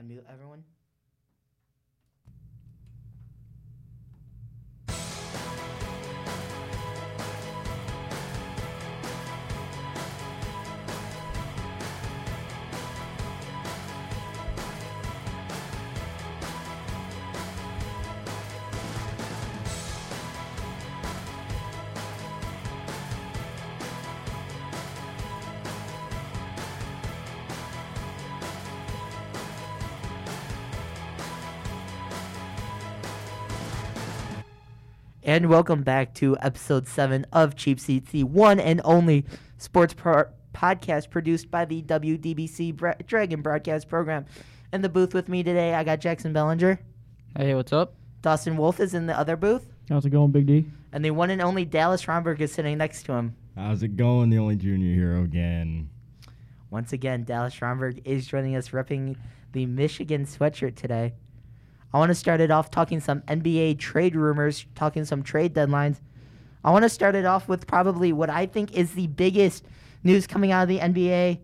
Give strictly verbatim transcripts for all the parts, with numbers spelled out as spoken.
unmute everyone. And welcome back to episode seven of Cheap Seats, the one and only sports pro- podcast produced by the W D B C Bra- Dragon Broadcast Program. In the booth with me today, I got Jackson Bellinger. Hey, what's up? Dawson Wolf is in the other booth. How's it going, Big D? And the one and only Dallas Romberg is sitting next to him. How's it going? The only junior hero again. Once again, Dallas Romberg is joining us repping the Michigan sweatshirt today. I want to start it off talking some N B A trade rumors, talking some trade deadlines. I want to start it off with probably what I think is the biggest news coming out of the N B A.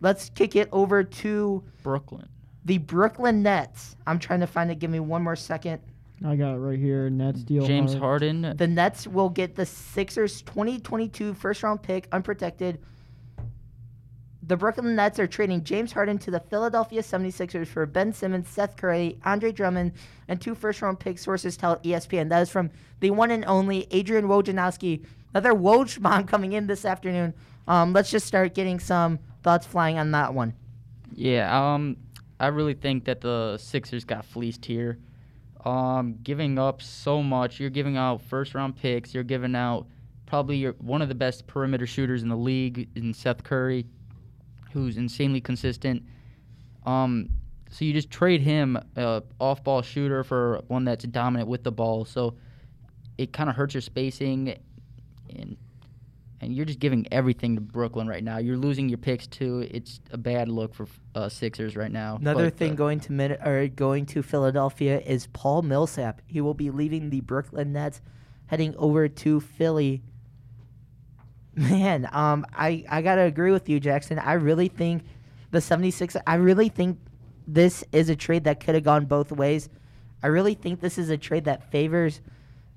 Let's kick it over to Brooklyn. The Brooklyn Nets. I'm trying to find it. Give me one more second. I got it right here. Nets deal. James Harden. The Nets will get the Sixers' twenty twenty-two first-round pick, unprotected. The Brooklyn Nets are trading James Harden to the Philadelphia seventy-sixers for Ben Simmons, Seth Curry, Andre Drummond, and two first-round picks, sources tell E S P N. That is from the one and only Adrian Wojnarowski. Another Woj bomb coming in this afternoon. Um, let's just start getting some thoughts flying on that one. Yeah, um, I really think that the Sixers got fleeced here. Um, giving up so much. You're giving out first-round picks. You're giving out probably your, one of the best perimeter shooters in the league in Seth Curry, who's insanely consistent. Um, so you just trade him, uh, off-ball shooter, for one that's dominant with the ball. So it kind of hurts your spacing, and and you're just giving everything to Brooklyn right now. You're losing your picks too. It's a bad look for uh, Sixers right now. Another but, thing uh, going to mid- or going to Philadelphia is Paul Millsap. He will be leaving the Brooklyn Nets, heading over to Philly. Man, um, I, I got to agree with you, Jackson. I really think the seventy-sixers, I really think this is a trade that could have gone both ways. I really think this is a trade that favors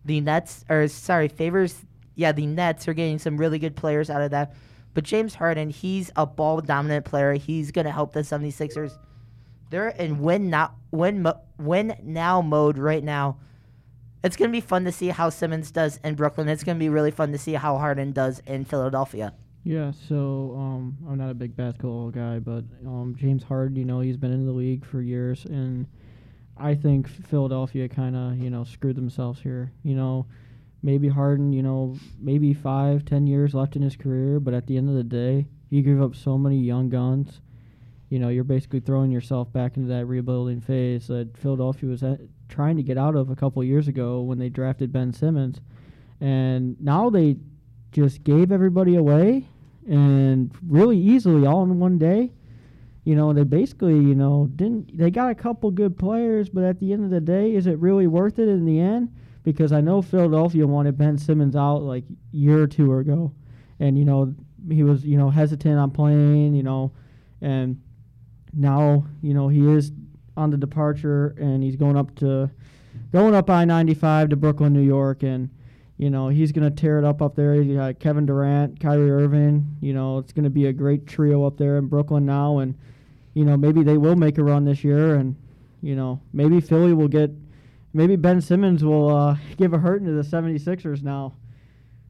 the Nets, or sorry, favors, yeah, the Nets are getting some really good players out of that. But James Harden, he's a ball-dominant player. He's going to help the seventy-sixers. They're in win, not, win, win now mode right now. It's going to be fun to see how Simmons does in Brooklyn. It's going to be really fun to see how Harden does in Philadelphia. Yeah, so um, I'm not a big basketball guy, but um, James Harden, you know, he's been in the league for years, and I think Philadelphia kind of, you know, screwed themselves here. You know, maybe Harden, you know, maybe five, ten years left in his career, but at the end of the day, you give up so many young guns. You know, you're basically throwing yourself back into that rebuilding phase that Philadelphia was at, trying to get out of a couple of years ago when they drafted Ben Simmons. And now they just gave everybody away, and really easily, all in one day. You know, they basically, you know, didn't. They got a couple good players, but at the end of the day, is it really worth it in the end? Because I know Philadelphia wanted Ben Simmons out like a year or two ago. And, you know, he was, you know, hesitant on playing, you know, and now, you know, he is on the departure, and he's going up to going up I ninety-five to Brooklyn, New York, and, you know, he's going to tear it up up there. You got Kevin Durant, Kyrie Irving. You know, it's going to be a great trio up there in Brooklyn now, and, you know, maybe they will make a run this year, and, you know, maybe Philly will get – maybe Ben Simmons will uh, give a hurting to the seventy-sixers now,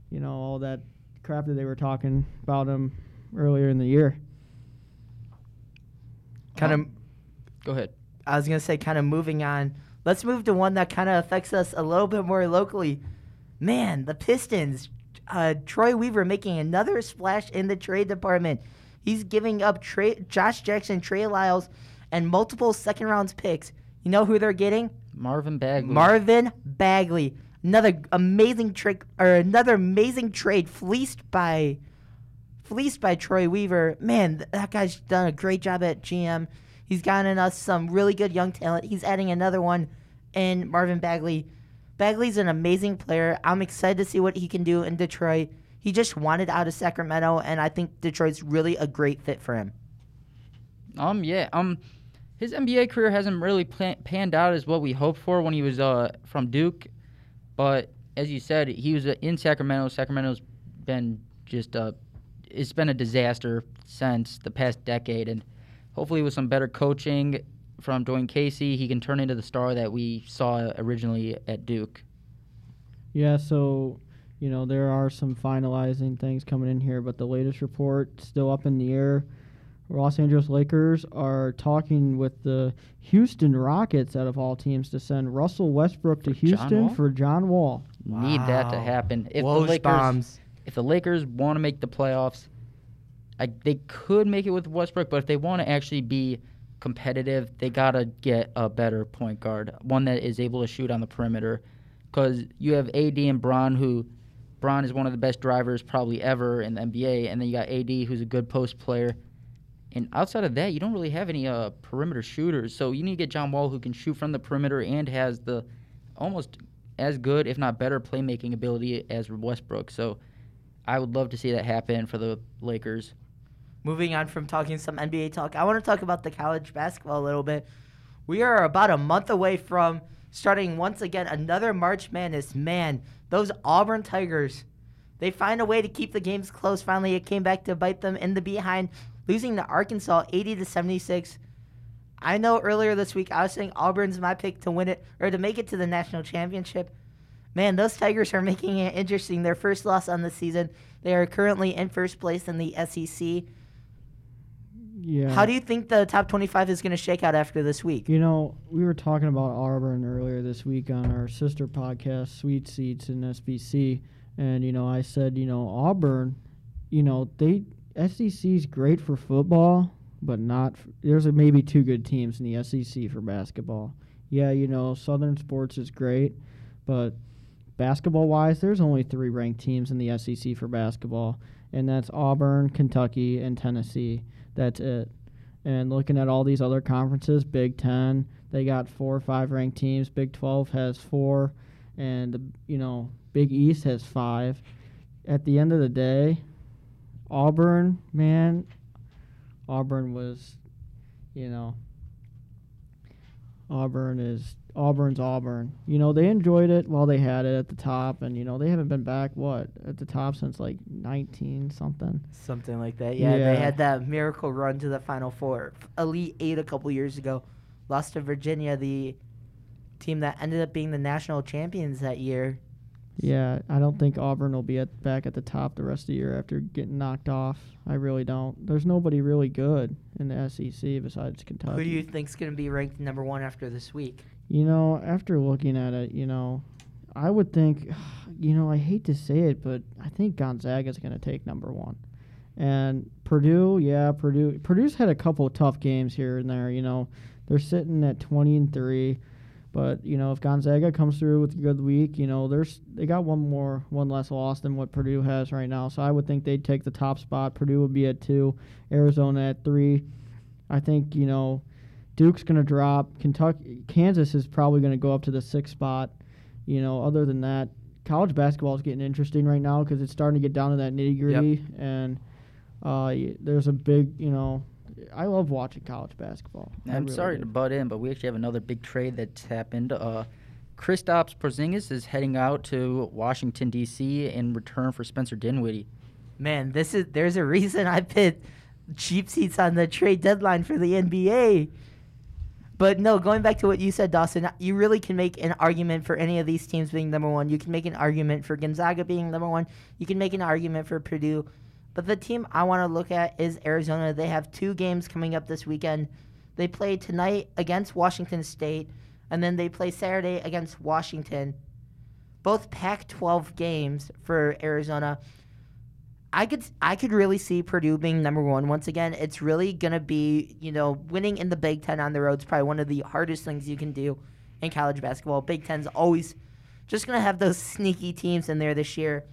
you know, all that crap that they were talking about him earlier in the year. Kind of, go ahead. I was going to say, kind of moving on. Let's move to one that kind of affects us a little bit more locally. Man, the Pistons. Uh, Troy Weaver making another splash in the trade department. He's giving up tra- Josh Jackson, Trey Lyles, and multiple second-round picks. You know who they're getting? Marvin Bagley. Marvin Bagley. Another amazing trick, or another amazing trade fleeced by. Fleeced by Troy Weaver. Man, that guy's done a great job at G M. He's gotten us some really good young talent. He's adding another one in Marvin Bagley. Bagley's an amazing player. I'm excited to see what he can do in Detroit. He just wanted out of Sacramento, and I think Detroit's really a great fit for him. Um, yeah, um, his N B A career hasn't really panned out as what we hoped for when he was uh, from Duke. But as you said, he was in Sacramento. Sacramento's been just a, it's been a disaster since the past decade. And hopefully with some better coaching from Dwayne Casey, he can turn into the star that we saw originally at Duke. Yeah, so, you know, there are some finalizing things coming in here, but the latest report still up in the air. Los Angeles Lakers are talking with the Houston Rockets, out of all teams, to send Russell Westbrook to Houston for John Wall. Wow. Need that to happen. If Whoa, the Lakers, bombs. If the Lakers want to make the playoffs, I, they could make it with Westbrook, but if they want to actually be competitive, they got to get a better point guard, one that is able to shoot on the perimeter, because you have A D and Bron, who Bron is one of the best drivers probably ever in the N B A, and then you got A D, who's a good post player. And outside of that, you don't really have any uh, perimeter shooters. So you need to get John Wall, who can shoot from the perimeter and has the almost as good, if not better, playmaking ability as Westbrook. So I would love to see that happen for the Lakers. Moving on from talking some N B A talk, I want to talk about the college basketball a little bit. We are about a month away from starting once again another March Madness. Man, those Auburn Tigers, they find a way to keep the games close. Finally, it came back to bite them in the behind, losing to Arkansas eighty to seventy-six. I know earlier this week I was saying Auburn's my pick to win it or to make it to the national championship. Man, those Tigers are making it interesting. Their first loss on the season. They are currently in first place in the S E C. Yeah. How do you think the top twenty-five is going to shake out after this week? You know, we were talking about Auburn earlier this week on our sister podcast, Sweet Seats and S B C, and you know, I said, you know, Auburn, you know, they S E C's great for football, but not f- there's a maybe two good teams in the S E C for basketball. Yeah, you know, Southern sports is great, but basketball-wise, there's only three ranked teams in the S E C for basketball, and that's Auburn, Kentucky, and Tennessee. That's it. And looking at all these other conferences, Big Ten, they got four or five ranked teams. Big twelve has four, and, you know, Big East has five. At the end of the day, Auburn, man, Auburn was, you know, Auburn is, Auburn's Auburn. You know, they enjoyed it while they had it at the top, and, you know, they haven't been back, what, at the top since, like, nineteen-something? Something like that, yeah. yeah. They had that miracle run to the Final Four, Elite Eight a couple years ago, lost to Virginia, the team that ended up being the national champions that year. Yeah, I don't think Auburn will be at, back at the top the rest of the year after getting knocked off. I really don't. There's nobody really good in the S E C besides Kentucky. Who do you think's going to be ranked number one after this week? You know, after looking at it, you know, I would think, you know, I hate to say it, but I think Gonzaga's going to take number one. And Purdue, yeah, Purdue. Purdue's had a couple of tough games here and there, you know. They're sitting at twenty and three. But, you know, if Gonzaga comes through with a good week, you know, there's they got one more, one less loss than what Purdue has right now. So I would think they'd take the top spot. Purdue would be at two, Arizona at three. I think, you know, Duke's going to drop. Kentucky, Kansas is probably going to go up to the sixth spot. You know, other than that, college basketball is getting interesting right now because it's starting to get down to that nitty-gritty. Yep. And uh, there's a big, you know, I love watching college basketball. I'm really sorry do. to butt in, but we actually have another big trade that's happened. Uh, Kristaps Porzingis is heading out to Washington, D C in return for Spencer Dinwiddie. Man, this is there's a reason I pit cheap seats on the trade deadline for the N B A. But, no, going back to what you said, Dawson, you really can make an argument for any of these teams being number one. You can make an argument for Gonzaga being number one. You can make an argument for Purdue. But the team I want to look at is Arizona. They have two games coming up this weekend. They play tonight against Washington State, and then they play Saturday against Washington. Both Pac twelve games for Arizona. I could I could really see Purdue being number one once again. It's really going to be, you know, winning in the Big Ten on the road is probably one of the hardest things you can do in college basketball. Big Ten's always just going to have those sneaky teams in there this year.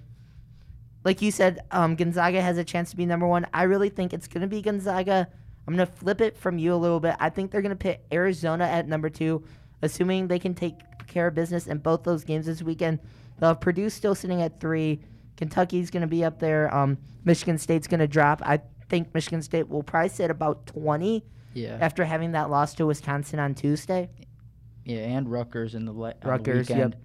Like you said, um, Gonzaga has a chance to be number one. I really think it's going to be Gonzaga. I'm going to flip it from you a little bit. I think they're going to pit Arizona at number two, assuming they can take care of business in both those games this weekend. They'll have Purdue still sitting at three. Kentucky's going to be up there. Um, Michigan State's going to drop. I think Michigan State will probably sit about twenty. Yeah. After having that loss to Wisconsin on Tuesday. Yeah, and Rutgers in the le- Rutgers, on the weekend. Yep.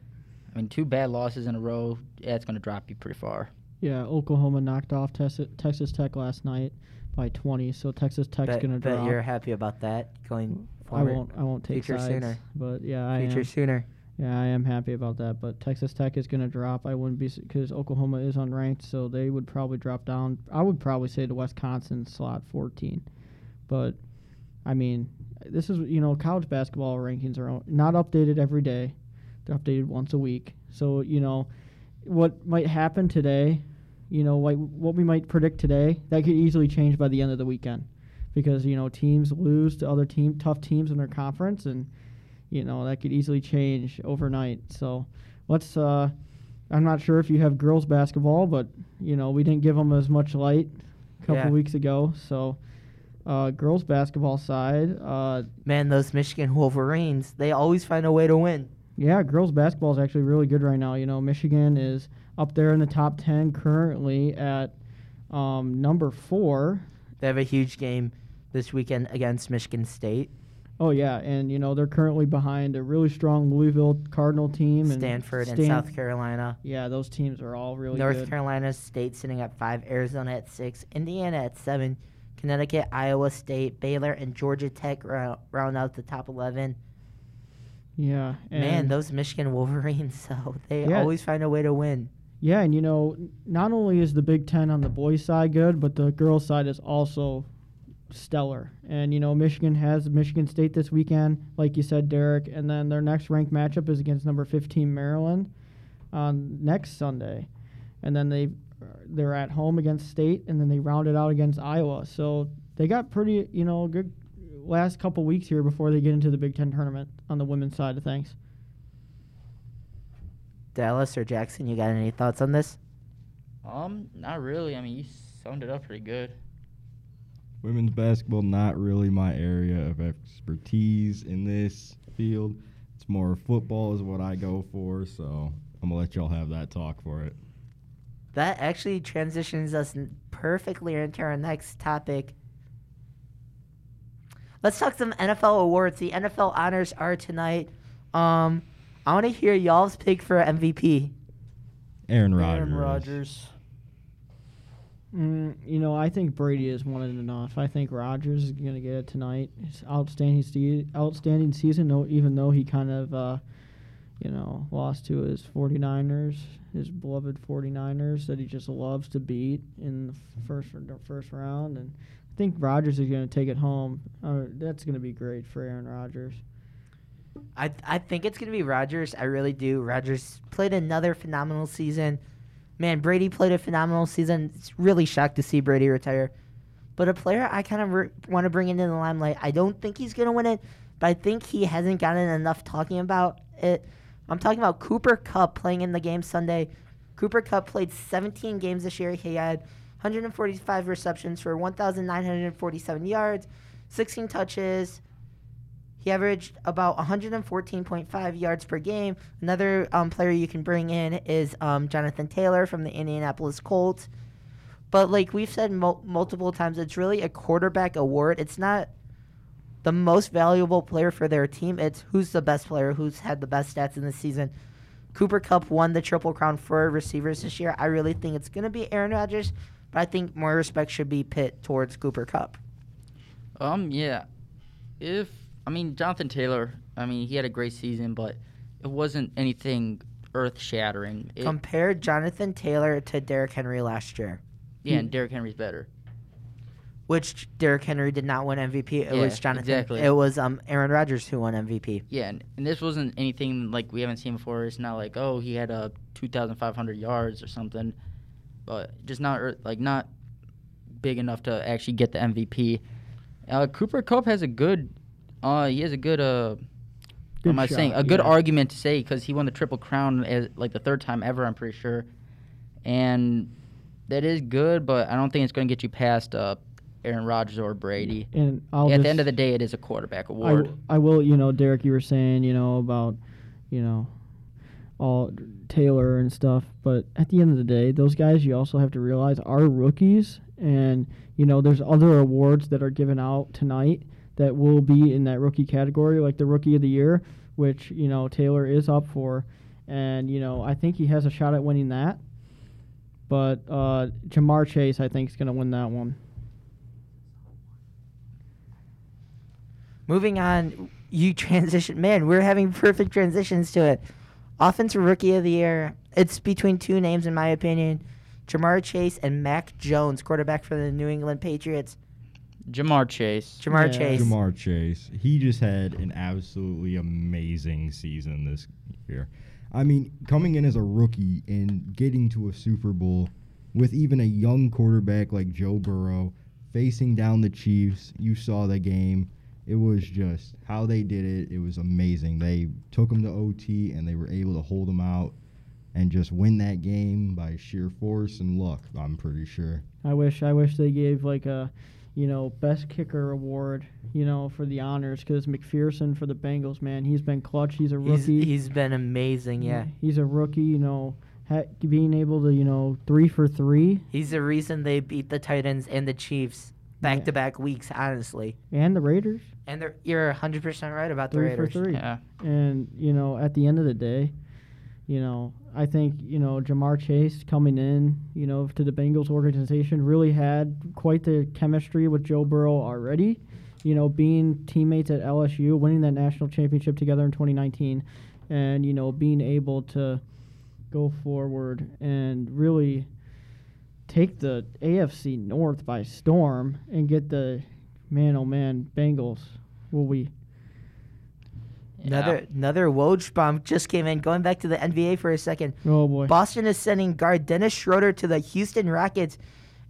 I mean, two bad losses in a row. Yeah, it's going to drop you pretty far. Yeah, Oklahoma knocked off Texas, Texas Tech last night by twenty, so Texas Tech's going to drop. Bet you're happy about that going forward. I won't. I won't take Future sides. Sooner. But yeah, I Future am. Sooner. Yeah, I am happy about that. But Texas Tech is going to drop. I wouldn't be because Oklahoma is unranked, so they would probably drop down. I would probably say to Wisconsin slot fourteen, but I mean, this is you know college basketball rankings are not updated every day. They're updated once a week. So, you know, what might happen today, you know, what, what we might predict today, that could easily change by the end of the weekend because, you know, teams lose to other team, tough teams in their conference, and, you know, that could easily change overnight. So let's uh, – I'm not sure if you have girls basketball, but, you know, we didn't give them as much light a couple yeah. weeks ago. So uh, girls basketball side. Uh, Man, those Michigan Wolverines, they always find a way to win. Yeah, girls basketball is actually really good right now. You know, Michigan is up there in the top ten currently at um, number four. They have a huge game this weekend against Michigan State. Oh, yeah, and, you know, they're currently behind a really strong Louisville Cardinal team. Stanford and, Stan- and South Carolina. Yeah, those teams are all really North good. North Carolina State sitting at five, Arizona at six, Indiana at seven, Connecticut, Iowa State, Baylor, and Georgia Tech round, round out the top eleven. Yeah. And Man, those Michigan Wolverines, though, they yeah. always find a way to win. Yeah, and, you know, not only is the Big Ten on the boys' side good, but the girls' side is also stellar. And, you know, Michigan has Michigan State this weekend, like you said, Derek, and then their next ranked matchup is against number fifteen Maryland on next Sunday. And then they, they're at home against State, and then they round it out against Iowa. So they got pretty, you know, good – last couple weeks here before they get into the Big Ten tournament on the women's side of things. Dallas or Jackson, you got any thoughts on this? Um, not really. I mean, you summed it up pretty good. Women's basketball, not really my area of expertise in this field. It's more football is what I go for, so I'm going to let y'all have that talk for it. That actually transitions us perfectly into our next topic. Let's talk some N F L awards. The N F L honors are tonight. Um, I want to hear y'all's pick for M V P. Aaron Rodgers. Aaron Rodgers. Mm, you know, I think Brady has won it enough. I think Rodgers is going to get it tonight. It's outstanding, se- outstanding season, though, even though he kind of, uh, you know, lost to his 49ers, his beloved 49ers that he just loves to beat in the first first round, and I think Rodgers is going to take it home. Uh, that's going to be great for Aaron Rodgers. I th- I think it's going to be Rodgers. I really do. Rodgers played another phenomenal season. Man, Brady played a phenomenal season. It's really shocked to see Brady retire. But a player I kind of re- want to bring into the limelight, I don't think he's going to win it, but I think he hasn't gotten enough talking about it. I'm talking about Cooper Kupp playing in the game Sunday. Cooper Kupp played seventeen games this year. He had one hundred forty-five receptions for one thousand nine hundred forty-seven yards, sixteen touches. He averaged about one hundred fourteen point five yards per game. Another um, player you can bring in is um, Jonathan Taylor from the Indianapolis Colts. But like we've said mo- multiple times, it's really a quarterback award. It's not the most valuable player for their team. It's who's the best player, who's had the best stats in the season. Cooper Kupp won the Triple Crown for receivers this year. I really think it's going to be Aaron Rodgers. But I think more respect should be put towards Cooper Kupp. Um, yeah. If, I mean, Jonathan Taylor, I mean, he had a great season, but it wasn't anything earth-shattering. It, Compare Jonathan Taylor to Derrick Henry last year. Yeah, and Derrick Henry's better. Which Derrick Henry did not win M V P. It yeah, was Jonathan. Exactly. It was um, Aaron Rodgers who won M V P. Yeah, and, and this wasn't anything like we haven't seen before. It's not like, oh, he had uh, two thousand five hundred yards or something. But just not like not big enough to actually get the M V P. Uh, Cooper Kupp has a good, uh, he has a good, uh, good am I shot, saying a yeah. good argument to say because he won the Triple Crown as like the third time ever, I'm pretty sure, and that is good. But I don't think it's going to get you past uh, Aaron Rodgers or Brady. And I'll at just, the end of the day, it is a quarterback award. I, I will, you know, Derek, you were saying, you know, about, you know. all Taylor and stuff, but at the end of the day, those guys you also have to realize are rookies, and you know there's other awards that are given out tonight that will be in that rookie category, like the Rookie of the Year, which, you know, Taylor is up for. And, you know, I think he has a shot at winning that. But uh, Jamar Chase, I think, is going to win that one. Moving on, you transition. Man, we're having perfect transitions to it. Offensive Rookie of the Year. It's between two names, in my opinion. Jamar Chase and Mac Jones, quarterback for the New England Patriots. Jamar Chase. Jamar yeah. Chase. Jamar Chase. He just had an absolutely amazing season this year. I mean, coming in as a rookie and getting to a Super Bowl with even a young quarterback like Joe Burrow, facing down the Chiefs, you saw the game. It was just how they did it. It was amazing. They took them to O T, and they were able to hold them out and just win that game by sheer force and luck, I'm pretty sure. I wish I wish they gave, like, a... you know, best kicker award, you know, for the honors, because McPherson for the Bengals, man, he's been clutch. He's a rookie. He's, he's been amazing, yeah. He's a rookie, you know, ha- being able to, you know, three for three. He's the reason they beat the Titans and the Chiefs back-to-back yeah. weeks, honestly. And the Raiders. And the, you're one hundred percent right about the three Raiders. For three. Yeah. And, you know, at the end of the day, you know, I think, you know, Jamar Chase coming in, you know, to the Bengals organization really had quite the chemistry with Joe Burrow already. You know, being teammates at L S U, winning that national championship together in twenty nineteen, and, you know, being able to go forward and really take the A F C North by storm and get the, man, oh, man, Bengals. Will we... Yeah. Another another Woj bomb just came in. Going back to the N B A for a second. Oh, boy. Boston is sending guard Dennis Schroeder to the Houston Rockets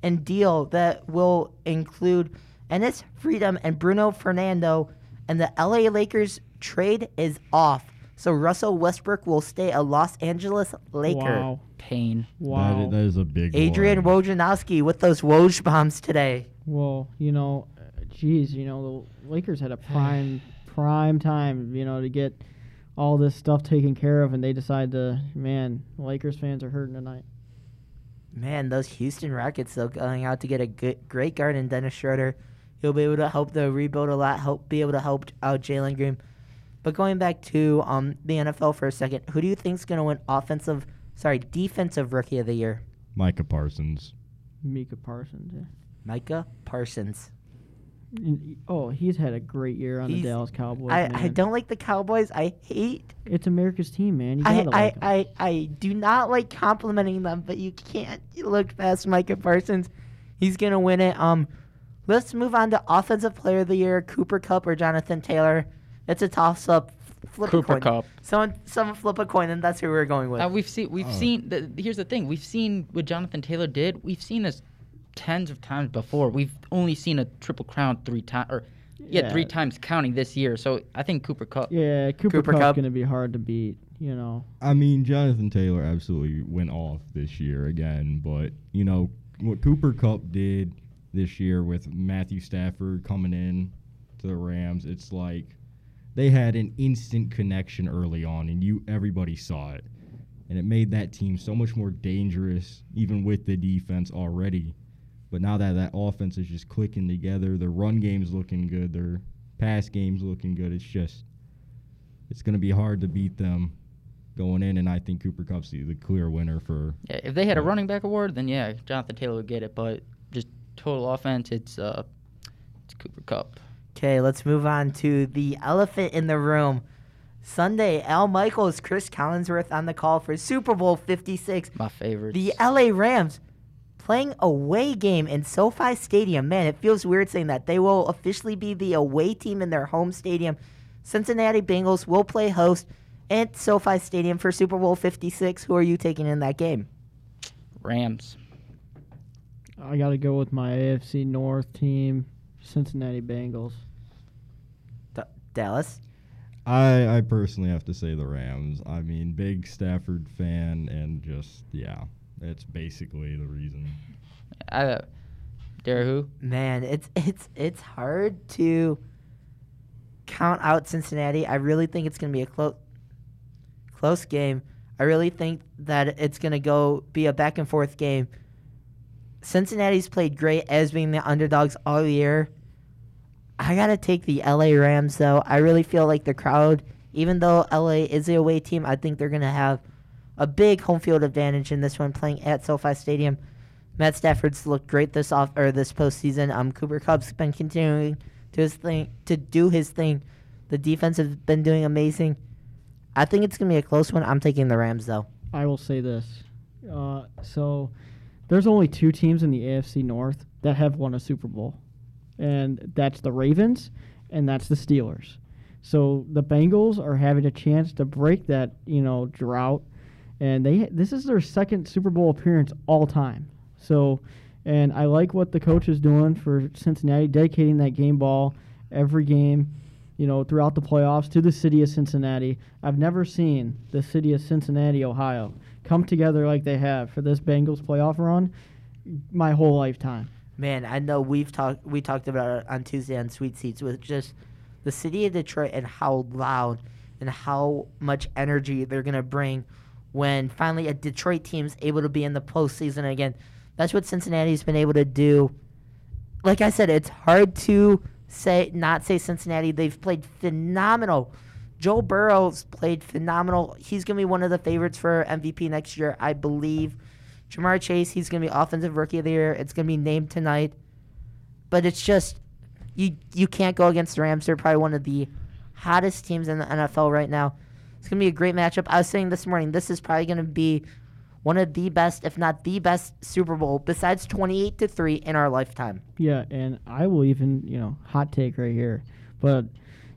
in deal that will include Ennis Freedom and Bruno Fernando, and the L A Lakers trade is off. So Russell Westbrook will stay a Los Angeles Laker. Wow. Pain. Wow. That is, that is a big Adrian one. Wojnarowski with those Woj bombs today. Well, you know, geez, you know, the Lakers had a prime... prime time, you know, to get all this stuff taken care of, and they decide to, man, Lakers fans are hurting tonight. Man, those Houston Rockets, though, going out to get a good, great guard in Dennis Schroeder. He'll be able to help the rebuild a lot, help be able to help out Jalen Green. But going back to um the N F L for a second, who do you think's going to win offensive, sorry, defensive rookie of the year? Micah Parsons. Micah Parsons, yeah. Micah Parsons. Oh, he's had a great year on he's, the Dallas Cowboys. I, I don't like the Cowboys. I hate. It's America's team, man. You I I, like I, I I do not like complimenting them, but you can't look past Micah Parsons. He's gonna win it. Um, let's move on to Offensive Player of the Year: Cooper Kupp or Jonathan Taylor. It's a toss up. Flip Cooper a coin. Kupp. Someone, someone flip a coin, and that's who we're going with. Uh, we've seen. We've oh. seen. The, here's the thing: we've seen what Jonathan Taylor did. We've seen this tens of times before. We've only seen a triple crown three times, or yeah, yeah, three times counting this year. So I think Cooper Kupp. Yeah, Cooper, Cooper Kupp's going to be hard to beat. You know. I mean, Jonathan Taylor absolutely went off this year again, but you know what Cooper Kupp did this year with Matthew Stafford coming in to the Rams. It's like they had an instant connection early on, and you everybody saw it, and it made that team so much more dangerous, even with the defense already. But now that that offense is just clicking together, their run game's looking good, their pass game's looking good. It's just, it's going to be hard to beat them going in, and I think Cooper Kupp's the clear winner for. Yeah, if they had a running back award, then yeah, Jonathan Taylor would get it. But just total offense, it's uh, it's Cooper Kupp. Okay, let's move on to the elephant in the room. Sunday, Al Michaels, Chris Collinsworth on the call for Super Bowl fifty-six. My favorite. The L A Rams. Playing away game in SoFi Stadium. Man, it feels weird saying that. They will officially be the away team in their home stadium. Cincinnati Bengals will play host at SoFi Stadium for Super Bowl fifty-six. Who are you taking in that game? Rams. I got to go with my A F C North team, Cincinnati Bengals. D- Dallas? I, I personally have to say the Rams. I mean, big Stafford fan and just, yeah. That's basically the reason. Uh, dare who? Man, it's it's it's hard to count out Cincinnati. I really think it's going to be a close close game. I really think that it's going to go be a back and forth game. Cincinnati's played great as being the underdogs all year. I got to take the L A Rams, though. I really feel like the crowd, even though L A is the away team, I think they're going to have a big home field advantage in this one, playing at SoFi Stadium. Matt Stafford's looked great this off or this postseason. Um, Cooper Kupp's been continuing to his thing to do his thing. The defense has been doing amazing. I think it's going to be a close one. I'm taking the Rams, though. I will say this. Uh, so there's only two teams in the A F C North that have won a Super Bowl, and that's the Ravens and that's the Steelers. So the Bengals are having a chance to break that, you know, drought, and they this is their second Super Bowl appearance all time. So, and I like what the coach is doing for Cincinnati, dedicating that game ball every game, you know, throughout the playoffs to the city of Cincinnati. I've never seen the city of Cincinnati, Ohio, come together like they have for this Bengals playoff run my whole lifetime. Man, I know we've talked we talked about it on Tuesday on Sweet Seats with just the city of Detroit and how loud and how much energy they're going to bring when finally a Detroit team's able to be in the postseason again. That's what Cincinnati's been able to do. Like I said, it's hard to say not say Cincinnati. They've played phenomenal. Joe Burrow's played phenomenal. He's going to be one of the favorites for M V P next year, I believe. Jamar Chase, he's going to be Offensive Rookie of the Year. It's going to be named tonight. But it's just, you you can't go against the Rams. They're probably one of the hottest teams in the N F L right now. It's going to be a great matchup. I was saying this morning, this is probably going to be one of the best, if not the best, Super Bowl besides twenty-eight to three in our lifetime. Yeah, and I will even, you know, hot take right here. But,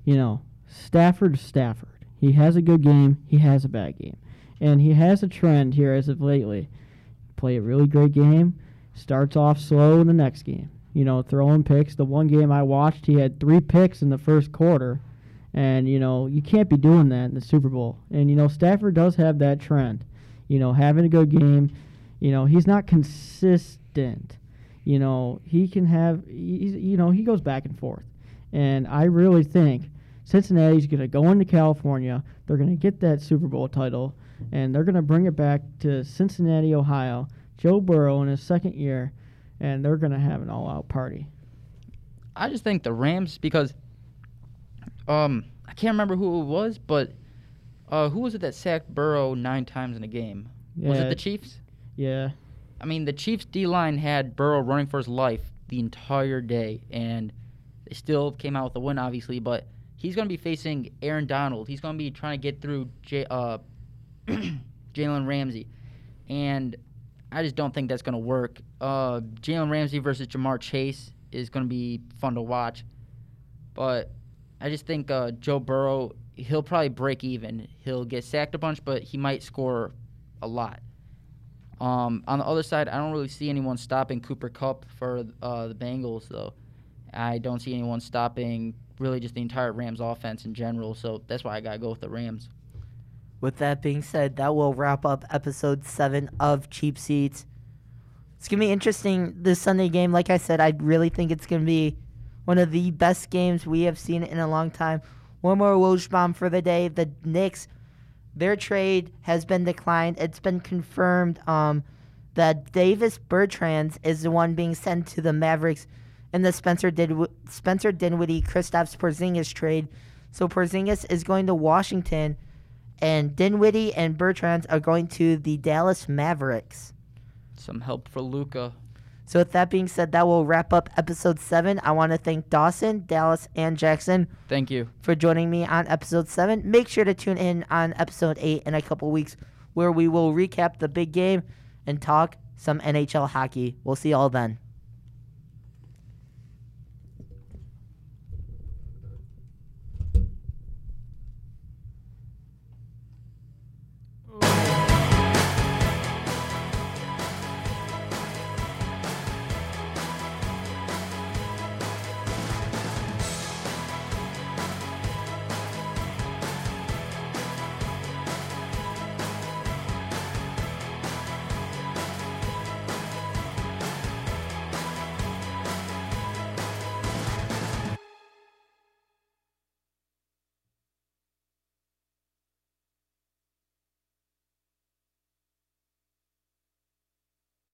you know, Stafford, Stafford. He has a good game. He has a bad game. And he has a trend here as of lately. Play a really great game, starts off slow in the next game. You know, throwing picks. The one game I watched, he had three picks in the first quarter. And, you know, you can't be doing that in the Super Bowl. And, you know, Stafford does have that trend. You know, having a good game, you know, he's not consistent. You know, he can have, he's, you know, he goes back and forth. And I really think Cincinnati's going to go into California. They're going to get that Super Bowl title, and they're going to bring it back to Cincinnati, Ohio, Joe Burrow in his second year, and they're going to have an all-out party. I just think the Rams, because um, I can't remember who it was, but – Uh, who was it that sacked Burrow nine times in a game? Yeah. Was it the Chiefs? Yeah. I mean, the Chiefs' D-line had Burrow running for his life the entire day, and they still came out with a win, obviously, but he's going to be facing Aaron Donald. He's going to be trying to get through J- uh, Jalen Ramsey, and I just don't think that's going to work. Uh, Jalen Ramsey versus Jamar Chase is going to be fun to watch, but I just think uh, Joe Burrow – he'll probably break even. He'll get sacked a bunch, but he might score a lot. Um, on the other side, I don't really see anyone stopping Cooper Kupp for uh, the Bengals, though. I don't see anyone stopping really just the entire Rams offense in general, so that's why I got to go with the Rams. With that being said, that will wrap up Episode seven of Cheap Seats. It's going to be interesting this Sunday game. Like I said, I really think it's going to be one of the best games we have seen in a long time. One more Woj bomb for the day. The Knicks, their trade has been declined. It's been confirmed um, that Davis Bertans is the one being sent to the Mavericks in the Spencer Did- Spencer Dinwiddie, Kristaps Porzingis trade. So Porzingis is going to Washington, and Dinwiddie and Bertans are going to the Dallas Mavericks. Some help for Luka. So with that being said, that will wrap up Episode seven. I want to thank Dawson, Dallas, and Jackson. Thank you. For joining me on Episode seven. Make sure to tune in on Episode eight in a couple weeks, where we will recap the big game and talk some N H L hockey. We'll see you all then.